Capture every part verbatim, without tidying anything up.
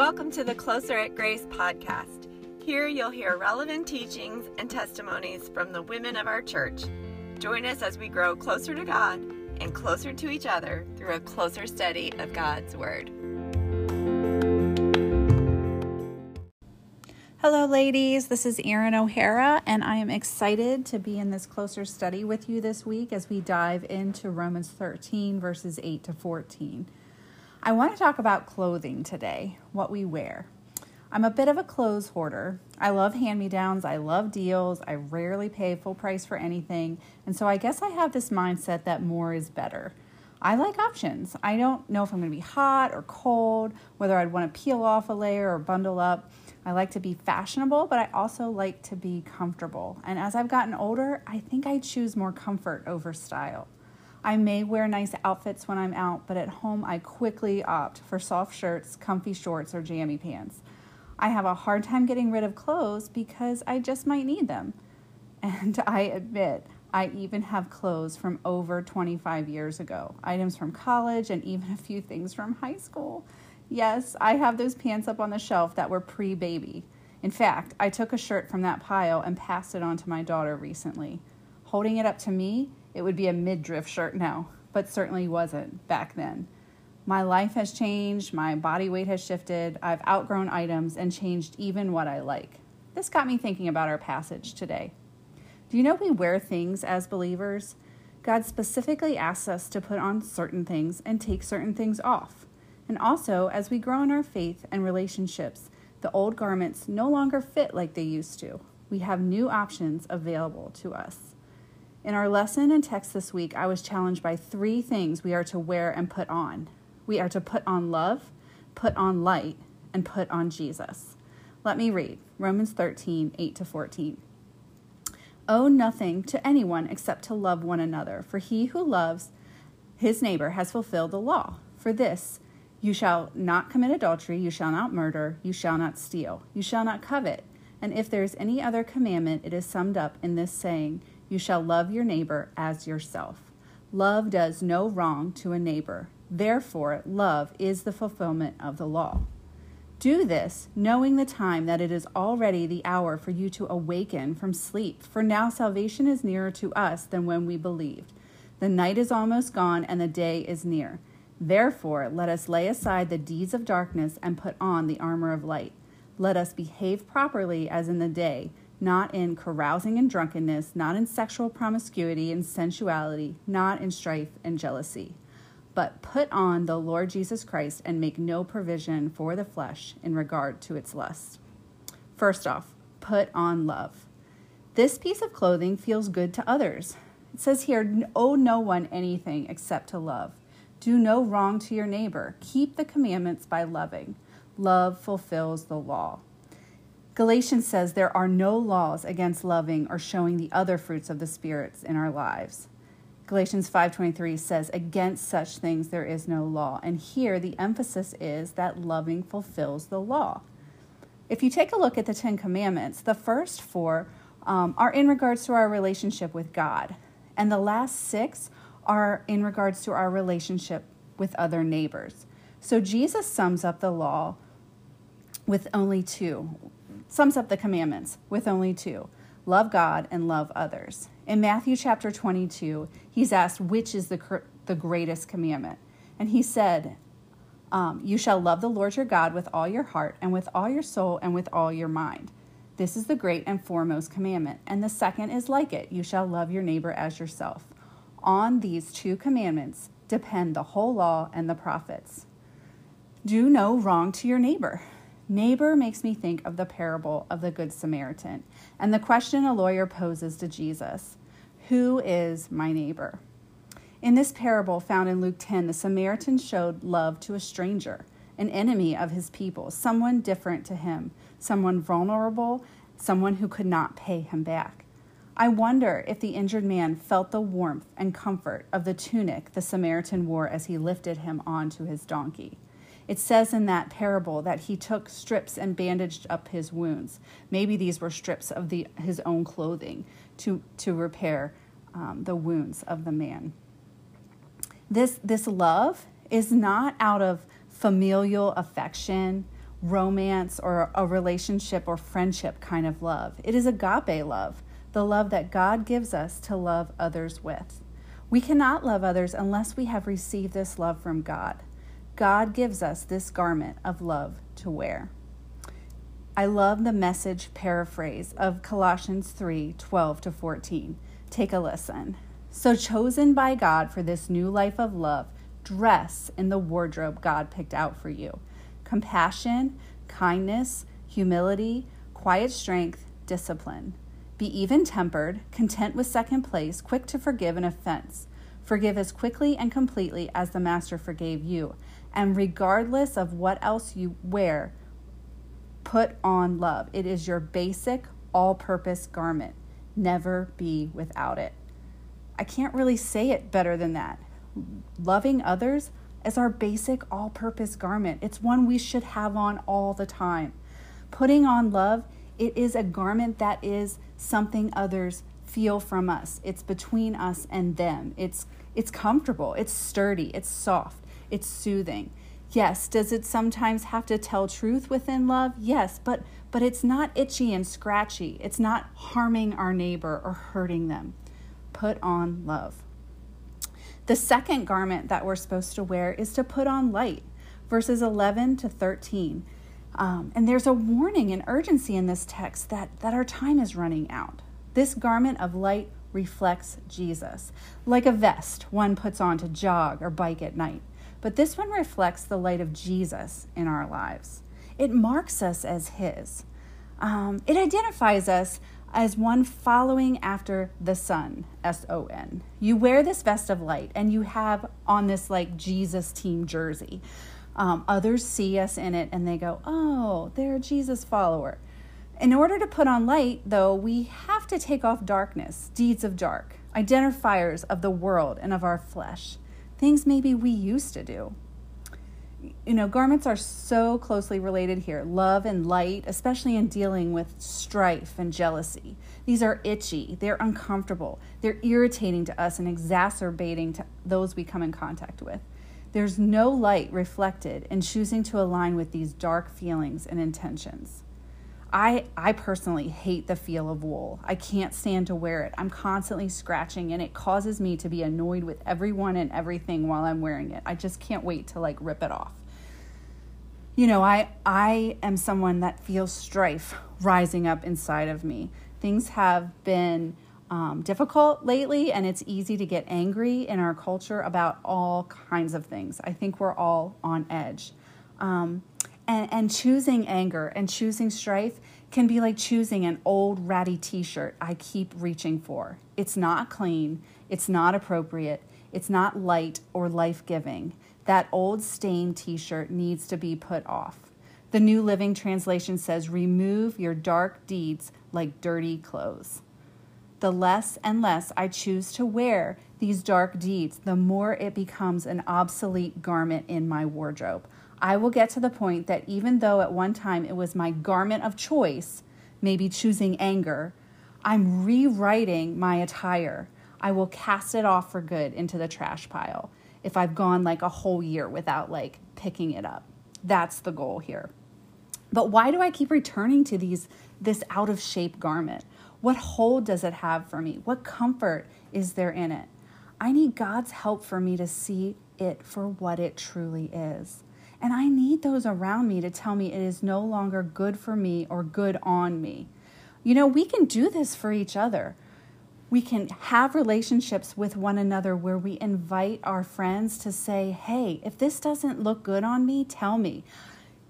Welcome to the Closer at Grace podcast. Here you'll hear relevant teachings and testimonies from the women of our church. Join us as we grow closer to God and closer to each other through a closer study of God's Word. Hello ladies, this is Erin O'Hara, and I am excited to be in this closer study with you this week as we dive into Romans thirteen, verses eight to fourteen. I want to talk about clothing today, what we wear. I'm a bit of a clothes hoarder. I love hand-me-downs, I love deals, I rarely pay full price for anything, and so I guess I have this mindset that more is better. I like options. I don't know if I'm going to be hot or cold, whether I'd want to peel off a layer or bundle up. I like to be fashionable, but I also like to be comfortable, and as I've gotten older, I think I choose more comfort over style. I may wear nice outfits when I'm out, but at home I quickly opt for soft shirts, comfy shorts, or jammy pants. I have a hard time getting rid of clothes because I just might need them. And I admit, I even have clothes from over twenty-five years ago, items from college and even a few things from high school. Yes, I have those pants up on the shelf that were pre-baby. In fact, I took a shirt from that pile and passed it on to my daughter recently. Holding it up to me, it would be a midriff shirt now, but certainly wasn't back then. My life has changed, my body weight has shifted, I've outgrown items and changed even what I like. This got me thinking about our passage today. Do you know we wear things as believers? God specifically asks us to put on certain things and take certain things off. And also, as we grow in our faith and relationships, the old garments no longer fit like they used to. We have new options available to us. In our lesson and text this week, I was challenged by three things we are to wear and put on. We are to put on love, put on light, and put on Jesus. Let me read Romans thirteen, eight to fourteen. Owe nothing to anyone except to love one another, for he who loves his neighbor has fulfilled the law. For this, you shall not commit adultery, you shall not murder, you shall not steal, you shall not covet. And if there is any other commandment, it is summed up in this saying, you shall love your neighbor as yourself. Love does no wrong to a neighbor. Therefore, love is the fulfillment of the law. Do this, knowing the time that it is already the hour for you to awaken from sleep. For now salvation is nearer to us than when we believed. The night is almost gone and the day is near. Therefore, let us lay aside the deeds of darkness and put on the armor of light. Let us behave properly as in the day, not in carousing and drunkenness, not in sexual promiscuity and sensuality, not in strife and jealousy. But put on the Lord Jesus Christ and make no provision for the flesh in regard to its lust. First off, put on love. This piece of clothing feels good to others. It says here, owe no one anything except to love. Do no wrong to your neighbor. Keep the commandments by loving. Love fulfills the law. Galatians says there are no laws against loving or showing the other fruits of the spirits in our lives. Galatians five twenty-three says, against such things there is no law. And here the emphasis is that loving fulfills the law. If you take a look at the Ten Commandments, the first four um, are in regards to our relationship with God. And the last six are in regards to our relationship with other neighbors. So Jesus sums up the law with only two. Sums up the commandments with only two, love God and love others. In Matthew chapter twenty-two, he's asked, which is the the greatest commandment? And he said, um, you shall love the Lord your God with all your heart and with all your soul and with all your mind. This is the great and foremost commandment. And the second is like it, you shall love your neighbor as yourself. On these two commandments depend the whole law and the prophets. Do no wrong to your neighbor. Neighbor makes me think of the parable of the Good Samaritan and the question a lawyer poses to Jesus, who is my neighbor? In this parable found in Luke ten, the Samaritan showed love to a stranger, an enemy of his people, someone different to him, someone vulnerable, someone who could not pay him back. I wonder if the injured man felt the warmth and comfort of the tunic the Samaritan wore as he lifted him onto his donkey. It says in that parable that he took strips and bandaged up his wounds. Maybe these were strips of the, his own clothing to, to repair um, the wounds of the man. This, this love is not out of familial affection romance or a relationship or friendship kind of love. It is agape love, the love that God gives us to love others with. We cannot love others unless we have received this love from God. God gives us this garment of love to wear. I love the Message paraphrase of Colossians three twelve to fourteen. Take a listen. So chosen by God for this new life of love, dress in the wardrobe God picked out for you. Compassion, kindness, humility, quiet strength, discipline. Be even-tempered, content with second place, quick to forgive an offense. Forgive as quickly and completely as the Master forgave you. And regardless of what else you wear, put on love. It is your basic, all-purpose garment. Never be without it. I can't really say it better than that. Loving others is our basic, all-purpose garment. It's one we should have on all the time. Putting on love, it is a garment that is something others feel from us. It's between us and them. It's it's comfortable. It's sturdy. It's soft. It's soothing. Yes, does it sometimes have to tell truth within love? Yes, but, but it's not itchy and scratchy. It's not harming our neighbor or hurting them. Put on love. The second garment that we're supposed to wear is to put on light, verses eleven to thirteen. Um, and there's a warning and urgency in this text that, that our time is running out. This garment of light reflects Jesus. Like a vest one puts on to jog or bike at night. But this one reflects the light of Jesus in our lives. It marks us as his. Um, it identifies us as one following after the Son, S O N. You wear this vest of light and you have on this like Jesus team jersey. Um, others see us in it and they go, oh, they're a Jesus follower. In order to put on light, though, we have to take off darkness, deeds of dark, identifiers of the world and of our flesh. Things maybe we used to do. You know, garments are so closely related here. Love and light, especially in dealing with strife and jealousy. These are itchy. They're uncomfortable. They're irritating to us and exacerbating to those we come in contact with. There's no light reflected in choosing to align with these dark feelings and intentions. I, I personally hate the feel of wool. I can't stand to wear it. I'm constantly scratching and it causes me to be annoyed with everyone and everything while I'm wearing it. I just can't wait to like rip it off. You know, I, I am someone that feels strife rising up inside of me. Things have been um, difficult lately and it's easy to get angry in our culture about all kinds of things. I think we're all on edge. Um, And, and choosing anger and choosing strife can be like choosing an old ratty t-shirt I keep reaching for. It's not clean. It's not appropriate. It's not light or life-giving. That old stained t-shirt needs to be put off. The New Living Translation says, remove your dark deeds like dirty clothes. The less and less I choose to wear these dark deeds, the more it becomes an obsolete garment in my wardrobe. I will get to the point that even though at one time it was my garment of choice, maybe choosing anger, I'm rewriting my attire. I will cast it off for good into the trash pile if I've gone like a whole year without like picking it up. That's the goal here. But why do I keep returning to these this out of shape garment? What hold does it have for me? What comfort is there in it? I need God's help for me to see it for what it truly is. And I need those around me to tell me it is no longer good for me or good on me. You know, we can do this for each other. We can have relationships with one another where we invite our friends to say, hey, if this doesn't look good on me, tell me.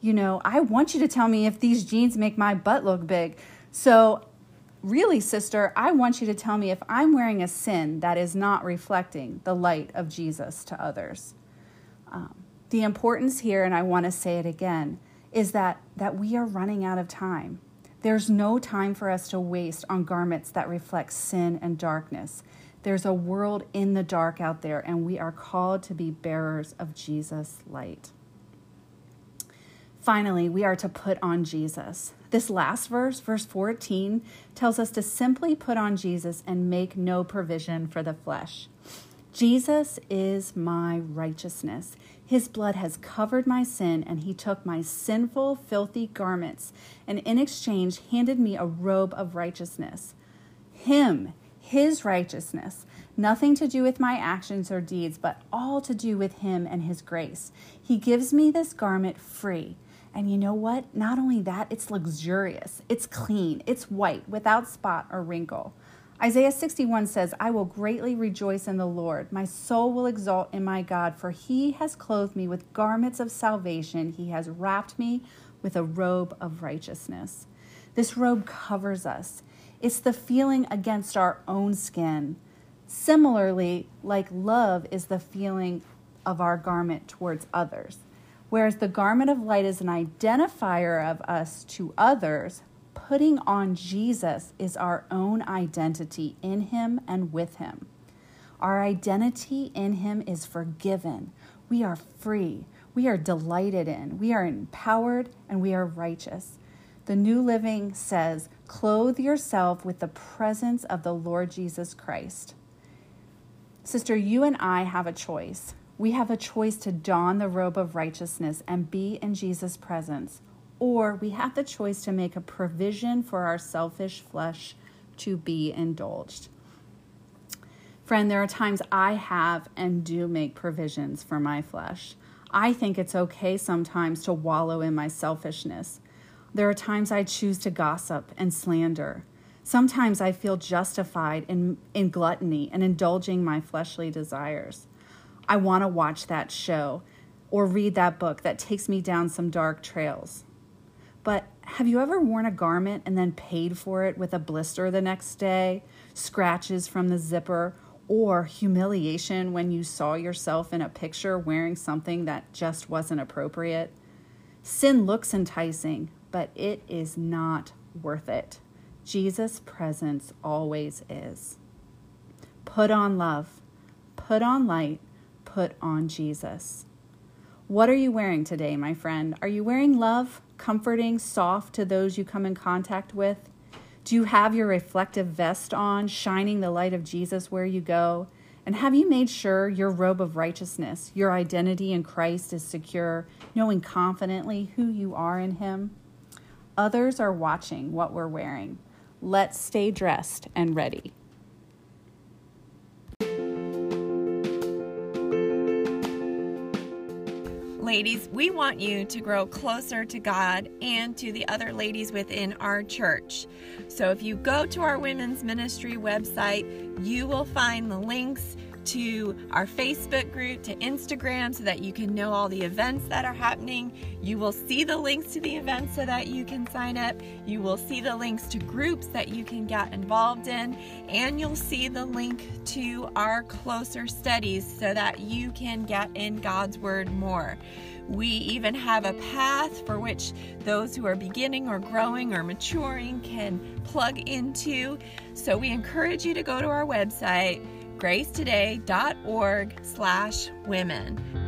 You know, I want you to tell me if these jeans make my butt look big. So really, sister, I want you to tell me if I'm wearing a sin that is not reflecting the light of Jesus to others. Um, The importance here, and I want to say it again, is that, that we are running out of time. There's no time for us to waste on garments that reflect sin and darkness. There's a world in the dark out there, and we are called to be bearers of Jesus' light. Finally, we are to put on Jesus. This last verse, verse fourteen, tells us to simply put on Jesus and make no provision for the flesh. Jesus is my righteousness. His blood has covered my sin, and he took my sinful, filthy garments, and in exchange handed me a robe of righteousness. Him, his righteousness, nothing to do with my actions or deeds, but all to do with him and his grace. He gives me this garment free. And you know what? Not only that, it's luxurious, it's clean, it's white, without spot or wrinkle. Isaiah sixty-one says, I will greatly rejoice in the Lord. My soul will exult in my God, for he has clothed me with garments of salvation. He has wrapped me with a robe of righteousness. This robe covers us. It's the feeling against our own skin. Similarly, like love is the feeling of our garment towards others. Whereas the garment of light is an identifier of us to others, putting on Jesus is our own identity in him and with him. Our identity in him is forgiven. We are free. We are delighted in. We are empowered, and we are righteous. The New Living says, clothe yourself with the presence of the Lord Jesus Christ. Sister, you and I have a choice. We have a choice to don the robe of righteousness and be in Jesus' presence. Or we have the choice to make a provision for our selfish flesh to be indulged. Friend, there are times I have and do make provisions for my flesh. I think it's okay sometimes to wallow in my selfishness. There are times I choose to gossip and slander. Sometimes I feel justified in, in gluttony and indulging my fleshly desires. I want to watch that show or read that book that takes me down some dark trails. But have you ever worn a garment and then paid for it with a blister the next day, scratches from the zipper, or humiliation when you saw yourself in a picture wearing something that just wasn't appropriate? Sin looks enticing, but it is not worth it. Jesus' presence always is. Put on love, put on light, put on Jesus. What are you wearing today, my friend? Are you wearing love, comforting, soft to those you come in contact with? Do you have your reflective vest on, shining the light of Jesus where you go? And have you made sure your robe of righteousness, your identity in Christ is secure, knowing confidently who you are in him? Others are watching what we're wearing. Let's stay dressed and ready. Ladies, we want you to grow closer to God and to the other ladies within our church. So if you go to our women's ministry website, you will find the links to our Facebook group, to Instagram, so that you can know all the events that are happening. You will see the links to the events so that you can sign up. You will see the links to groups that you can get involved in, and you'll see the link to our closer studies so that you can get in God's Word more. We even have a path for which those who are beginning or growing or maturing can plug into. So we encourage you to go to our website, grace today dot org slash women.